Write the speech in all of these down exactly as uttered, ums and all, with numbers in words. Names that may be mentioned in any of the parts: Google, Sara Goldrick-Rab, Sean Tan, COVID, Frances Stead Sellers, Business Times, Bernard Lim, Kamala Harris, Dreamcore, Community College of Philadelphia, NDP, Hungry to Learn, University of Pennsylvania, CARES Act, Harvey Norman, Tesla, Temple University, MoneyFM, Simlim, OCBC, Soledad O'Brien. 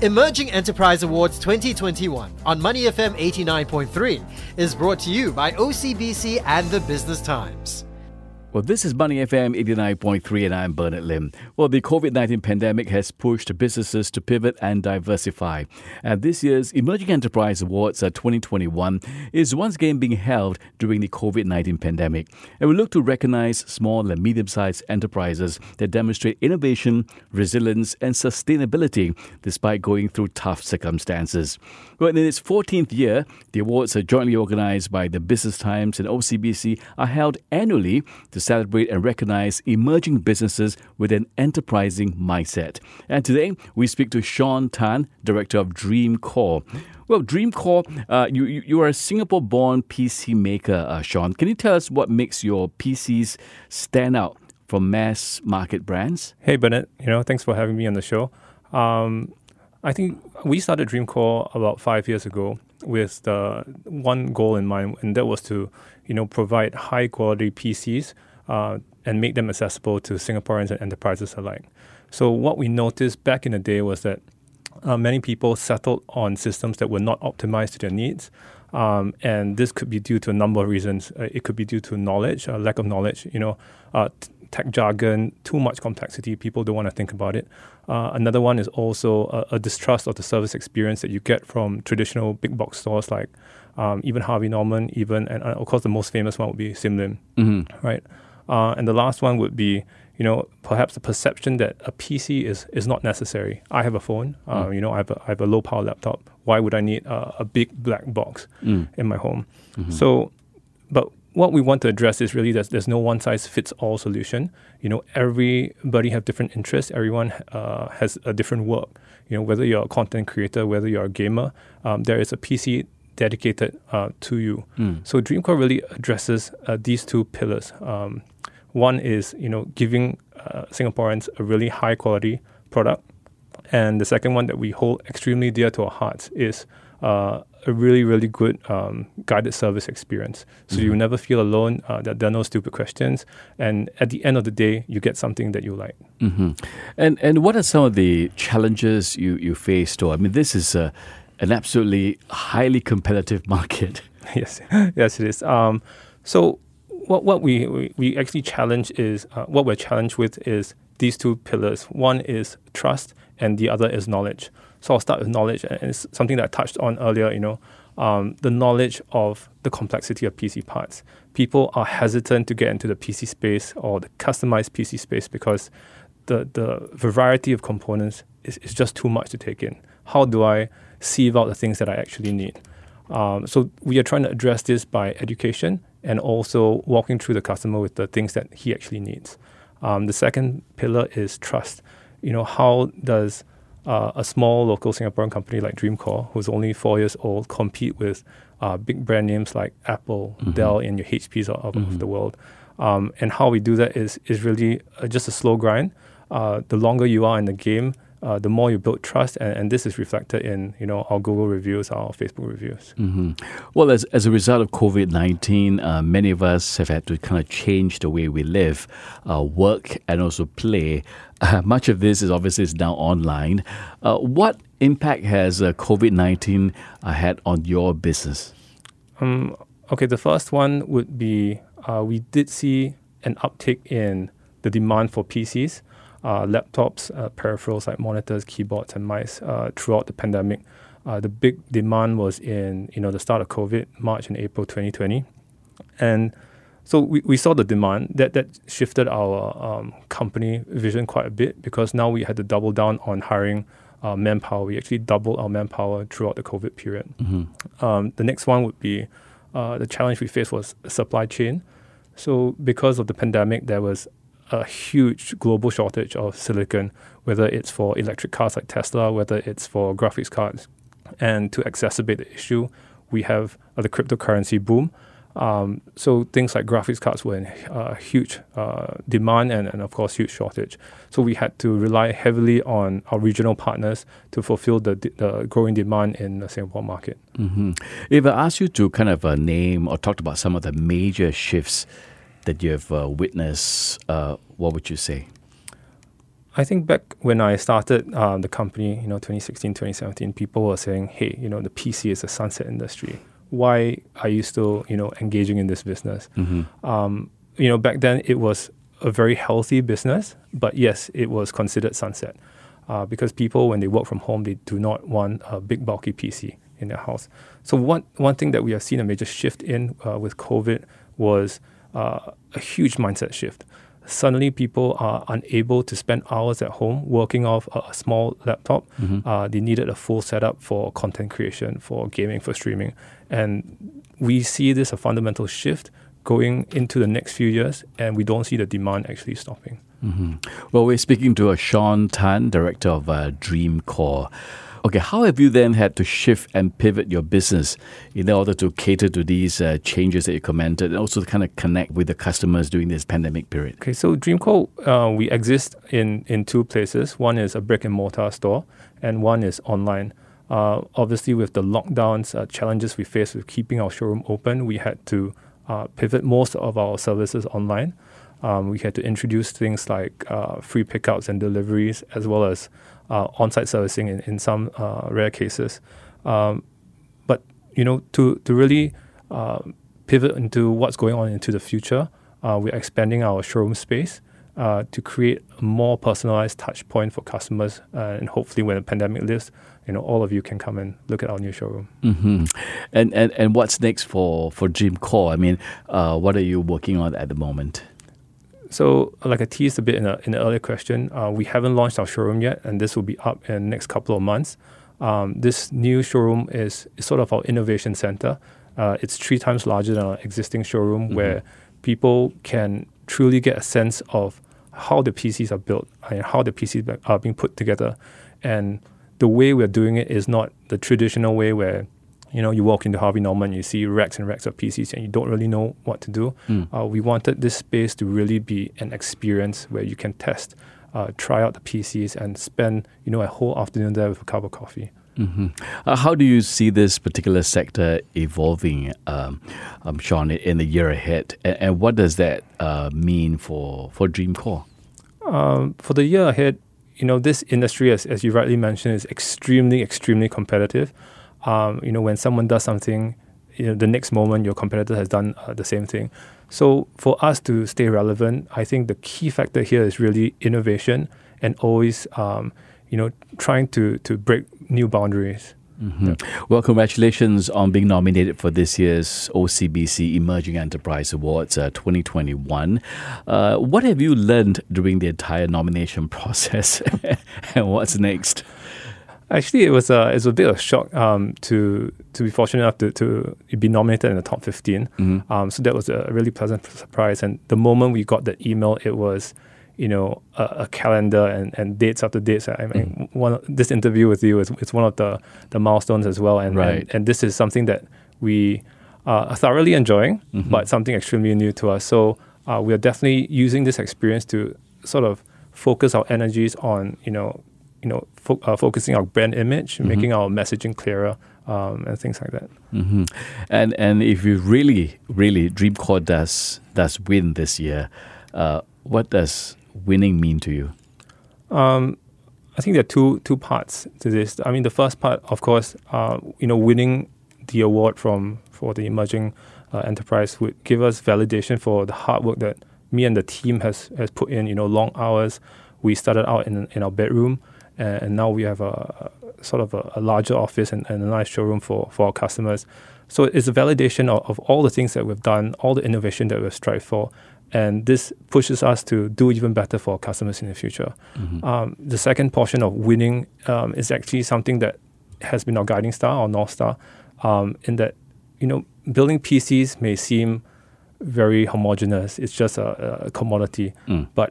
Emerging Enterprise Awards twenty twenty-one on MoneyFM eighty-nine point three is brought to you by O C B C and the Business Times. Well, this is MoneyFM eighty-nine point three and I'm Bernard Lim. Well, the COVID nineteen pandemic has pushed businesses to pivot and diversify. And this year's Emerging Enterprise Awards twenty twenty-one is once again being held during the COVID nineteen pandemic. And we look to recognise small and medium-sized enterprises that demonstrate innovation, resilience and sustainability despite going through tough circumstances. Well, in its fourteenth year, the awards are jointly organised by the Business Times and O C B C are held annually to To celebrate and recognise emerging businesses with an enterprising mindset. And today, we speak to Sean Tan, Director of Dreamcore. Well, Dreamcore, uh, you, you are a Singapore-born P C maker, uh, Sean. Can you tell us what makes your P Cs stand out from mass market brands? Hey, Bennett. You know, thanks for having me on the show. Um, I think we started Dreamcore about five years ago with the one goal in mind, and that was to, you know, provide high-quality P Cs Uh, and make them accessible to Singaporeans and enterprises alike. So what we noticed back in the day was that uh, many people settled on systems that were not optimized to their needs. Um, and this could be due to a number of reasons. Uh, it could be due to knowledge, uh, lack of knowledge, you know, uh, t- tech jargon, too much complexity. People don't want to think about it. Uh, another one is also a, a distrust of the service experience that you get from traditional big box stores like um, even Harvey Norman, even, and uh, of course the most famous one would be Simlim, mm-hmm. right? Uh, and the last one would be, you know, perhaps the perception that a P C is, is not necessary. I have a phone, uh, mm. you know, I have a, I have a low-power laptop. Why would I need a, a big black box mm. in my home? Mm-hmm. So, but what we want to address is really that there's no one-size-fits-all solution. You know, everybody have different interests. Everyone uh, has a different work. You know, whether you're a content creator, whether you're a gamer, um, there is a P C dedicated uh, to you. Mm. So Dreamcore really addresses uh, these two pillars. Um, One is, you know, giving uh, Singaporeans a really high-quality product. And the second one that we hold extremely dear to our hearts is uh, a really, really good um, guided service experience. So mm-hmm. you never feel alone, uh, that there are no stupid questions. And at the end of the day, you get something that you like. Mm-hmm. And and what are some of the challenges you, you faced? Or I mean, this is a, an absolutely highly competitive market. yes, yes, it is. Um, so... What what we, we, we actually challenge is, uh, what we're challenged with is these two pillars. One is trust and the other is knowledge. So I'll start with knowledge, and it's something that I touched on earlier, you know, um, the knowledge of the complexity of P C parts. People are hesitant to get into the P C space or the customized P C space because the, the variety of components is, is just too much to take in. How do I sieve out the things that I actually need? Um, so we are trying to address this by education and also walking through the customer with the things that he actually needs. Um, the second pillar is trust. You know, how does uh, a small local Singaporean company like Dreamcore, who's only four years old, compete with uh, big brand names like Apple, mm-hmm. Dell, and your H Ps of, mm-hmm. of the world? Um, and how we do that is, is really just a slow grind. Uh, the longer you are in the game, Uh, the more you build trust, and, and this is reflected in, you know, our Google reviews, our Facebook reviews. Mm-hmm. Well, as as a result of COVID nineteen, uh, many of us have had to kind of change the way we live, uh, work, and also play. Uh, much of this is obviously is now online. Uh, what impact has uh, COVID nineteen uh, had on your business? Um, okay, the first one would be uh, we did see an uptick in the demand for P Cs. Uh, laptops, uh, peripherals like monitors, keyboards, and mice uh, throughout the pandemic. Uh, the big demand was in, you know, the start of COVID, March and April twenty twenty. And so we, we saw the demand. That that shifted our um, company vision quite a bit because now we had to double down on hiring uh, manpower. We actually doubled our manpower throughout the COVID period. Mm-hmm. Um, the next one would be uh, the challenge we faced was supply chain. So because of the pandemic, there was a huge global shortage of silicon, whether it's for electric cars like Tesla, whether it's for graphics cards. And to exacerbate the issue, we have uh, the cryptocurrency boom. Um, so things like graphics cards were in uh, huge uh, demand and, and, of course, huge shortage. So we had to rely heavily on our regional partners to fulfill the, the growing demand in the Singapore market. Mm-hmm. If I ask you to kind of uh, name or talk about some of the major shifts that you've uh, witnessed, uh, what would you say? I think back when I started um, the company, you know, twenty sixteen, twenty seventeen, people were saying, hey, you know, the P C is a sunset industry. Why are you still, you know, engaging in this business? Mm-hmm. Um, you know, back then it was a very healthy business, but yes, it was considered sunset uh, because people, when they work from home, they do not want a big, bulky P C in their house. So one, one thing that we have seen a major shift in uh, with COVID was uh, a huge mindset shift. Suddenly, people are unable to spend hours at home working off a, a small laptop. Mm-hmm. Uh, they needed a full setup for content creation, for gaming, for streaming. And we see this a fundamental shift going into the next few years, and we don't see the demand actually stopping. Mm-hmm. Well, we're speaking to uh, Sean Tan, director of uh, Dreamcore. Okay, how have you then had to shift and pivot your business in order to cater to these uh, changes that you commented, and also to kind of connect with the customers during this pandemic period? Okay, so Dreamcore, uh, we exist in, in two places. One is a brick and mortar store, and one is online. Uh, obviously, with the lockdowns, uh, challenges we faced with keeping our showroom open, we had to uh, pivot most of our services online. Um, we had to introduce things like uh, free pickouts and deliveries, as well as Uh, on-site servicing in, in some uh, rare cases. Um, but, you know, to, to really uh, pivot into what's going on into the future, uh, we're expanding our showroom space uh, to create a more personalized touch point for customers. Uh, and hopefully when the pandemic lifts, you know, all of you can come and look at our new showroom. Mm-hmm. And, and and what's next for, for Dreamcore? I mean, uh, what are you working on at the moment? So, like I teased a bit in, a, in the earlier question, uh, we haven't launched our showroom yet, and this will be up in the next couple of months. Um, this new showroom is, is sort of our innovation center. Uh, it's three times larger than our existing showroom, mm-hmm. where people can truly get a sense of how the P Cs are built and how the P Cs are being put together. And the way we're doing it is not the traditional way where, you know, you walk into Harvey Norman, you see racks and racks of P Cs and you don't really know what to do. Mm. Uh, we wanted this space to really be an experience where you can test, uh, try out the P Cs and spend, you know, a whole afternoon there with a cup of coffee. Mm-hmm. Uh, how do you see this particular sector evolving, um, um, Sean, in the year ahead? And, and what does that uh, mean for, for Dreamcore? Um, for the year ahead, you know, this industry, as, as you rightly mentioned, is extremely, extremely competitive. Um, you know, when someone does something, you know, the next moment your competitor has done uh, the same thing. So for us to stay relevant, I think the key factor here is really innovation and always, um, you know, trying to, to break new boundaries. Mm-hmm. Yeah. Well, congratulations on being nominated for this year's O C B C Emerging Enterprise Awards uh, twenty twenty-one. Uh, what have you learned during the entire nomination process and what's next? Actually, it was a it was a bit of a shock um, to to be fortunate enough to, to be nominated in the top fifteen. Mm-hmm. Um, so that was a really pleasant surprise. And the moment we got that email, it was, you know, a, a calendar and, and dates after dates. I mean, mm-hmm. one this interview with you is it's one of the, the milestones as well. And, right. and and this is something that we are thoroughly enjoying, mm-hmm. but something extremely new to us. So uh, we are definitely using this experience to sort of focus our energies on, you know. you know, fo- uh, focusing our brand image, mm-hmm. making our messaging clearer, um, and things like that. Mm-hmm. And and if you really, really, Dreamcore does does win this year, uh, what does winning mean to you? Um, I think there are two two parts to this. I mean, the first part, of course, uh, you know, winning the award from for the emerging uh, enterprise would give us validation for the hard work that me and the team has has put in. You know, long hours. We started out in in our bedroom. And now we have a, a sort of a, a larger office and, and a nice showroom for, for our customers. So it's a validation of, of all the things that we've done, all the innovation that we've strived for. And this pushes us to do even better for our customers in the future. Mm-hmm. Um, the second portion of winning um, is actually something that has been our guiding star, our North Star, um, in that, you know, building P Cs may seem very homogenous. It's just a, a commodity. Mm. But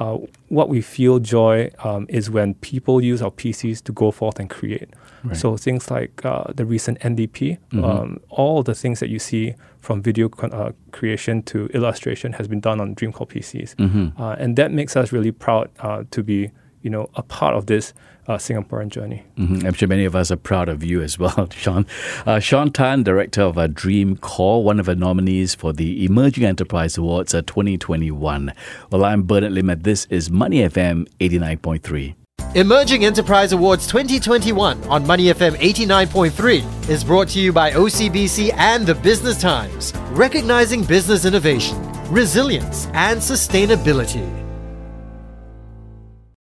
Uh, what we feel joy um, is when people use our P Cs to go forth and create. Right. So things like uh, the recent N D P, mm-hmm. um, all the things that you see from video con- uh, creation to illustration has been done on Dreamcore P Cs. Mm-hmm. Uh, and that makes us really proud uh, to be you know, a part of this uh, Singaporean journey. Mm-hmm. I'm sure many of us are proud of you as well, Sean. Uh, Sean Tan, director of uh, Dreamcore, one of the nominees for the Emerging Enterprise Awards uh, twenty twenty-one. Well, I'm Bernard Lim, and this is MoneyFM eighty-nine point three. Emerging Enterprise Awards twenty twenty-one on MoneyFM eighty-nine point three is brought to you by O C B C and the Business Times, recognizing business innovation, resilience, and sustainability.